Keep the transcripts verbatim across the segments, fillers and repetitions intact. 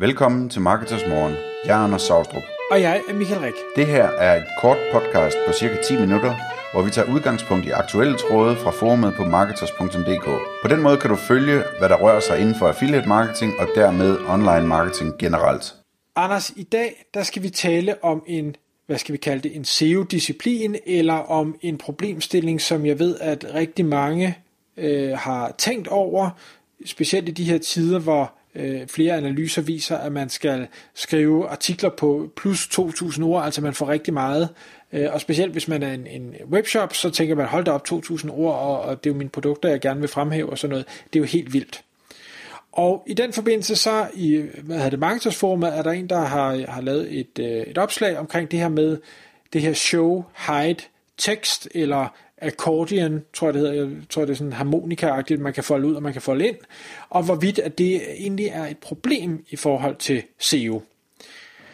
Velkommen til Marketers Morgen. Jeg er Anders Saustrup. Og jeg er Michael Rik. Det her er et kort podcast på cirka ti minutter, hvor vi tager udgangspunkt i aktuelle tråde fra forumet på marketers punktum d k. På den måde kan du følge, hvad der rører sig inden for affiliate marketing og dermed online marketing generelt. Anders, i dag der skal vi tale om en, hvad skal vi kalde det, en S E O-disciplin, eller om en problemstilling, som jeg ved, at rigtig mange øh, har tænkt over, specielt i de her tider, hvor flere analyser viser, at man skal skrive artikler på plus to tusind ord, altså man får rigtig meget. Og specielt hvis man er en, en webshop, så tænker man, hold da op, to tusind ord, og, og det er jo mine produkter, jeg gerne vil fremhæve og sådan noget. Det er jo helt vildt. Og i den forbindelse så i hvad hedder det, marketersforumet, er der en, der har, har lavet et, et opslag omkring det her med det her show, hide, tekst eller accordion, tror jeg det hedder, jeg tror det er sådan harmonika-agtigt, man kan folde ud og man kan folde ind, og hvorvidt at det egentlig er et problem i forhold til S E O.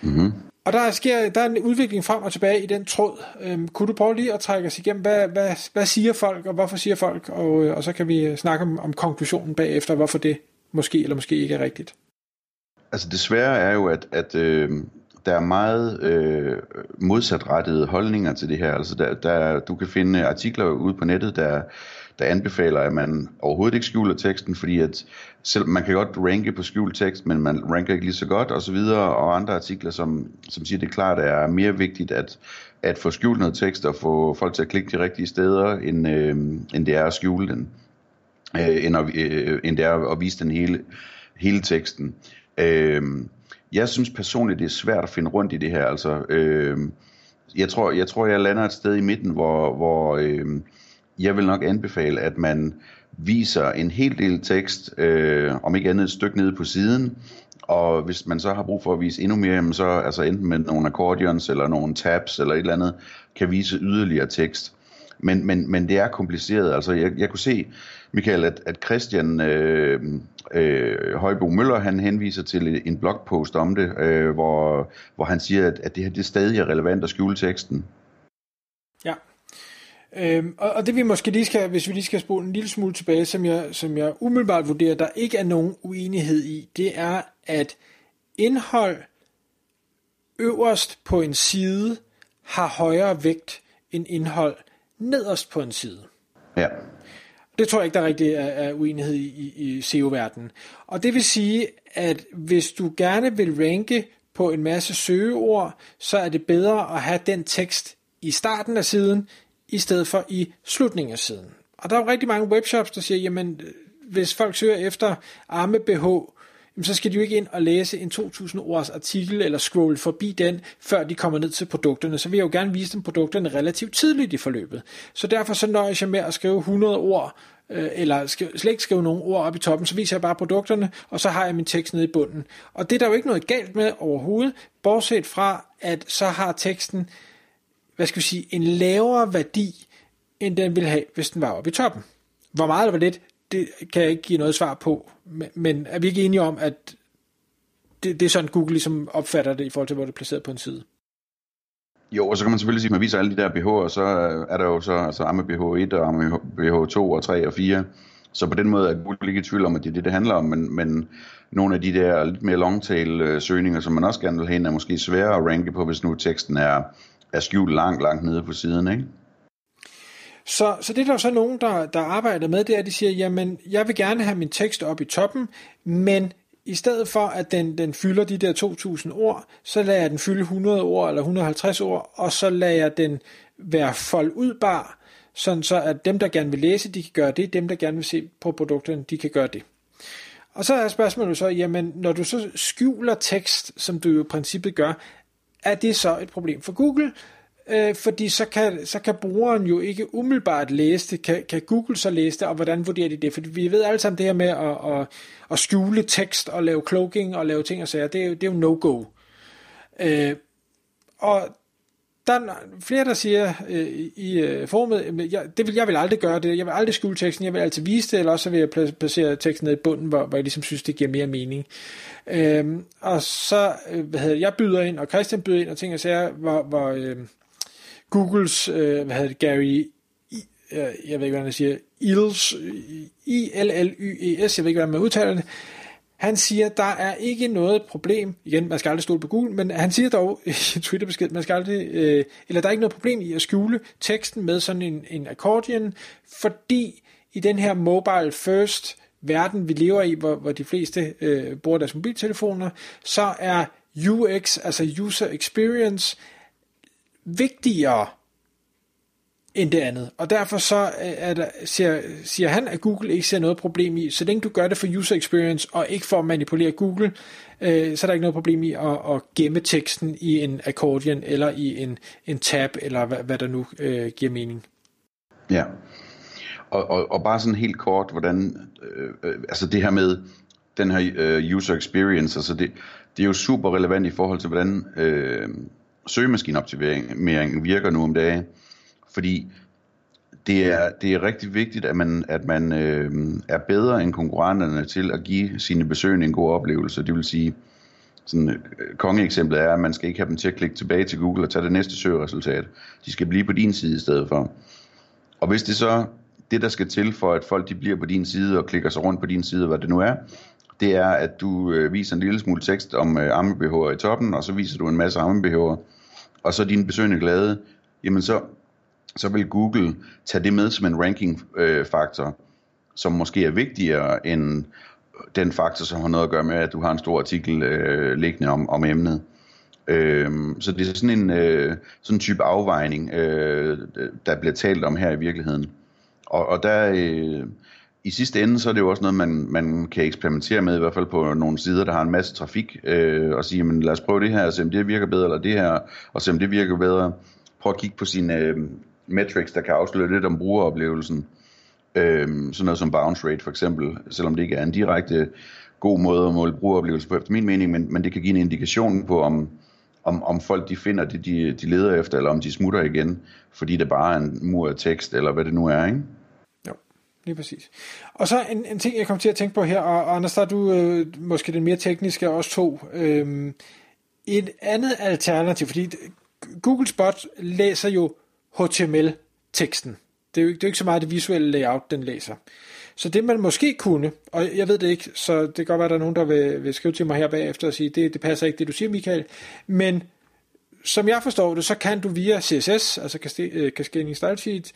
Mm-hmm. Og der sker, der er en udvikling frem og tilbage i den tråd. Øhm, kunne du prøve lige at trække os igennem, hvad, hvad, hvad siger folk, og hvorfor siger folk, og, og så kan vi snakke om, om konklusionen bagefter, hvorfor det måske eller måske ikke er rigtigt. Altså desværre er jo, at, at øh... der er meget øh, modsatrettede holdninger til det her. Altså der, der, du kan finde artikler ude på nettet, der, der anbefaler, at man overhovedet ikke skjuler teksten, fordi at selv, man kan godt ranke på skjult tekst, men man ranker ikke lige så godt osv. Og andre artikler, som, som siger, det er klart, at det er mere vigtigt at, at få skjult noget tekst og få folk til at klikke de rigtige steder, end, øh, end det er at skjule den, øh, end, at, øh, end det er at vise den hele, hele teksten. Øh, Jeg synes personligt, det er svært at finde rundt i det her. Altså, øh, jeg tror, jeg tror, jeg lander et sted i midten, hvor, hvor øh, jeg vil nok anbefale, at man viser en hel del tekst, øh, om ikke andet et stykke nede på siden. Og hvis man så har brug for at vise endnu mere, så altså enten med nogle accordions eller nogle tabs eller et eller andet, kan vise yderligere tekst. Men, men, men det er kompliceret. Altså, jeg, jeg kunne se, Michael, at, at Christian øh, øh, Højbo Møller, han henviser til en blogpost om det, øh, hvor, hvor han siger, at, at det her det stadig er relevant at skjule teksten. Ja, øhm, og, og det vi måske lige skal, hvis vi lige skal spole en lille smule tilbage, som jeg, som jeg umiddelbart vurderer, der ikke er nogen uenighed i, det er, at indhold øverst på en side har højere vægt end indhold nederst på en side. Ja. Det tror jeg ikke, der rigtig er, er uenighed i, i S E O-verdenen. Og det vil sige, at hvis du gerne vil ranke på en masse søgeord, så er det bedre at have den tekst i starten af siden, i stedet for i slutningen af siden. Og der er jo rigtig mange webshops, der siger, jamen hvis folk søger efter arme B H, så skal de jo ikke ind og læse en to tusind ords artikel, eller scrolle forbi den, før de kommer ned til produkterne. Så vil jeg jo gerne vise dem produkterne relativt tidligt i forløbet. Så derfor så nøjes jeg med at skrive hundrede ord, øh, eller sk- slet ikke skrive nogle ord op i toppen, så viser jeg bare produkterne, og så har jeg min tekst nede i bunden. Og det er der jo ikke noget galt med overhovedet, bortset fra, at så har teksten, hvad skal vi sige, en lavere værdi, end den ville have, hvis den var oppe i toppen. Hvor meget eller hvor lidt, det kan jeg ikke give noget svar på, men er vi ikke enige om, at det, det er sådan, Google ligesom opfatter det i forhold til, hvor det er placeret på en side? Jo, og så kan man selvfølgelig sige, at man viser alle de der B H'er, så er der jo så altså Arme B H et og Arme B H to og tre og fire. Så på den måde er Google ikke i tvivl om, at det er det, det handler om, men, men nogle af de der lidt mere longtail-søgninger, som man også gerne vil hen, er måske sværere at ranke på, hvis nu teksten er, er skjult langt, langt nede på siden, ikke? Så, så det er der så nogen, der, der arbejder med det, at de siger, jamen jeg vil gerne have min tekst op i toppen, men i stedet for at den, den fylder de der to tusind ord, så lader jeg den fylde hundrede ord eller hundrede og halvtreds ord, og så lader jeg den være foldudbar, sådan så at dem, der gerne vil læse, de kan gøre det, dem, der gerne vil se på produkterne, de kan gøre det. Og så er spørgsmålet så, jamen når du så skjuler tekst, som du jo i princippet gør, er det så et problem for Google? Øh, fordi så kan, så kan brugeren jo ikke umiddelbart læse det, kan, kan Google så læse det, og hvordan vurderer de det? Fordi vi ved alle sammen det her med at, at, at skjule tekst og lave cloaking og lave ting og sager, det er jo, det er jo no-go. Øh, og der er flere, der siger øh, i øh, forumet, jeg, det vil, jeg vil aldrig gøre det, jeg vil aldrig skjule teksten, jeg vil altid vise det, eller også vil jeg placere teksten ned i bunden, hvor, hvor jeg ligesom synes, det giver mere mening. Øh, og så, øh, hvad hedder, jeg byder ind, og Christian byder ind, og ting og sager, hvor... hvor øh, Googles, øh, hvad hedder det, Gary, I, øh, jeg ved ikke, hvordan han siger, Illyes, I L L Y E S, jeg ved ikke, hvordan man udtaler det, Han siger, der er ikke noget problem, igen, man skal aldrig stole på Google, men han siger dog i Twitter-besked, man skal aldrig, øh, eller der er ikke noget problem i at skjule teksten med sådan en, en accordion, fordi i den her mobile first verden, vi lever i, hvor, hvor de fleste øh, bruger deres mobiltelefoner, så er U X, altså user experience, vigtigere end det andet. Og derfor så er der, siger, siger han, at Google ikke ser noget problem i, så længe du gør det for user experience og ikke for at manipulere Google, øh, så er der ikke noget problem i at, at gemme teksten i en accordion eller i en, en tab, eller hvad, hvad der nu øh, giver mening. Ja, og, og, og bare sådan helt kort, hvordan, øh, øh, altså det her med den her øh, user experience, altså det, det er jo super relevant i forhold til, hvordan øh, søgemaskineoptimeringen virker nu om dagen. Fordi det er, det er rigtig vigtigt, at man, at man øh, er bedre end konkurrenterne til at give sine besøgende en god oplevelse. Det vil sige, sådan, kongeeksemplet er, at man skal ikke have dem til at klikke tilbage til Google og tage det næste søgeresultat. De skal blive på din side i stedet for. Og hvis det så det, der skal til for, at folk de bliver på din side og klikker sig rundt på din side, hvad det nu er, det er, at du øh, viser en lille smule tekst om øh, amme-B H'er i toppen, og så viser du en masse amme-B H'er, og så er dine besøgende glade, jamen så... så vil Google tage det med som en ranking-faktor, som måske er vigtigere end den faktor, som har noget at gøre med, at du har en stor artikel øh, liggende om, om emnet. Øh, så det er sådan en øh, sådan type afvejning, øh, der bliver talt om her i virkeligheden. Og, og der øh, i sidste ende, så er det jo også noget, man, man kan eksperimentere med, i hvert fald på nogle sider, der har en masse trafik, øh, og sige, men lad os prøve det her, og se om det virker bedre, eller det her, og se om det virker bedre. Prøv at kigge på sine... Øh, metrics, der kan afsløre lidt om brugeroplevelsen, øhm, sådan noget som bounce rate for eksempel, selvom det ikke er en direkte god måde at måle brugeroplevelse på efter min mening, men, men det kan give en indikation på, om, om, om folk de finder det, de, de leder efter, eller om de smutter igen, fordi det bare er en mur af tekst, eller hvad det nu er, ikke? Jo, lige præcis. Og så en, en ting, jeg kom til at tænke på her, og, og Anders, der er du øh, måske den mere tekniske af os to. Øh, et andet alternativ, fordi Google Spot læser jo H T M L-teksten. Det er jo ikke, det er jo ikke så meget det visuelle layout, den læser. Så det man måske kunne, og jeg ved det ikke, så det kan godt være, at der er nogen, der vil, vil skrive til mig her bagefter og sige, det, det passer ikke, det du siger, Michael. Men som jeg forstår det, så kan du via C S S, altså Cascading Style Sheet,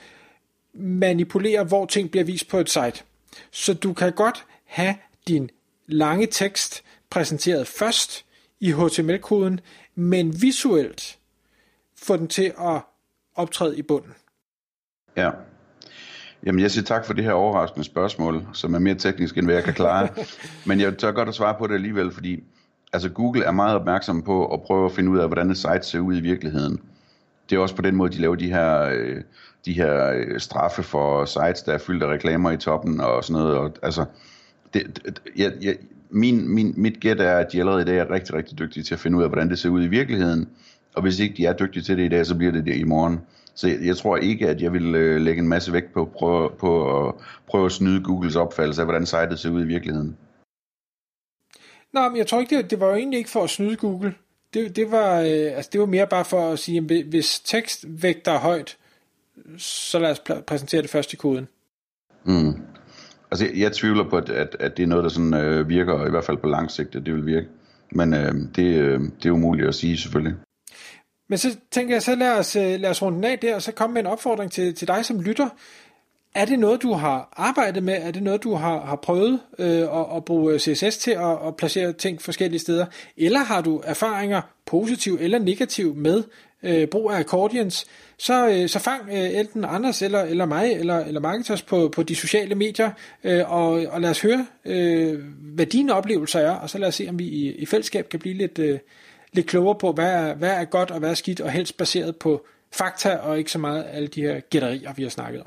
manipulere, hvor ting bliver vist på et site. Så du kan godt have din lange tekst præsenteret først i H T M L-koden, men visuelt få den til at optræde i bunden. Ja. Jamen, jeg siger tak for det her overraskende spørgsmål, som er mere teknisk, end hvad jeg kan klare. Men jeg tør godt at svare på det alligevel, fordi altså, Google er meget opmærksom på at prøve at finde ud af, hvordan et site ser ud i virkeligheden. Det er også på den måde, de laver de her, de her straffe for sites, der er fyldt af reklamer i toppen og sådan noget. Og, altså, det, det, jeg, jeg, min, min, mit gæt er, at de allerede i dag er rigtig, rigtig dygtige til at finde ud af, hvordan det ser ud i virkeligheden. Og hvis ikke de er dygtige til det i dag, så bliver det det i morgen. Så jeg, jeg tror ikke, at jeg vil øh, lægge en masse vægt på at prøve, på at prøve at snyde Googles opfattelse af, hvordan sitet ser ud i virkeligheden. Nej, men jeg tror ikke, det, det var jo egentlig ikke for at snyde Google. Det, det, var, øh, altså det var mere bare for at sige, at hvis tekst vægter højt, så lad os pl- præsentere det først i koden. Mm. Altså jeg, jeg tvivler på, at, at, at det er noget, der sådan, øh, virker, i hvert fald på lang sigt, at det vil virke. Men øh, det, øh, det er umuligt at sige selvfølgelig. Men så tænker jeg, så lad os, lad os runde den af der, og så komme med en opfordring til, til dig som lytter. Er det noget, du har arbejdet med? Er det noget, du har, har prøvet øh, at, at bruge C S S til at, at placere ting forskellige steder? Eller har du erfaringer, positiv eller negativ, med øh, brug af accordions? Så, øh, så fang øh, enten Anders eller, eller mig eller, eller marketers på, på de sociale medier, øh, og, og lad os høre, øh, hvad dine oplevelser er, og så lad os se, om vi i, i fællesskab kan blive lidt... Øh, lidt klogere på, hvad er, hvad er godt og hvad er skidt, og helst baseret på fakta, og ikke så meget alle de her gætterier, vi har snakket om.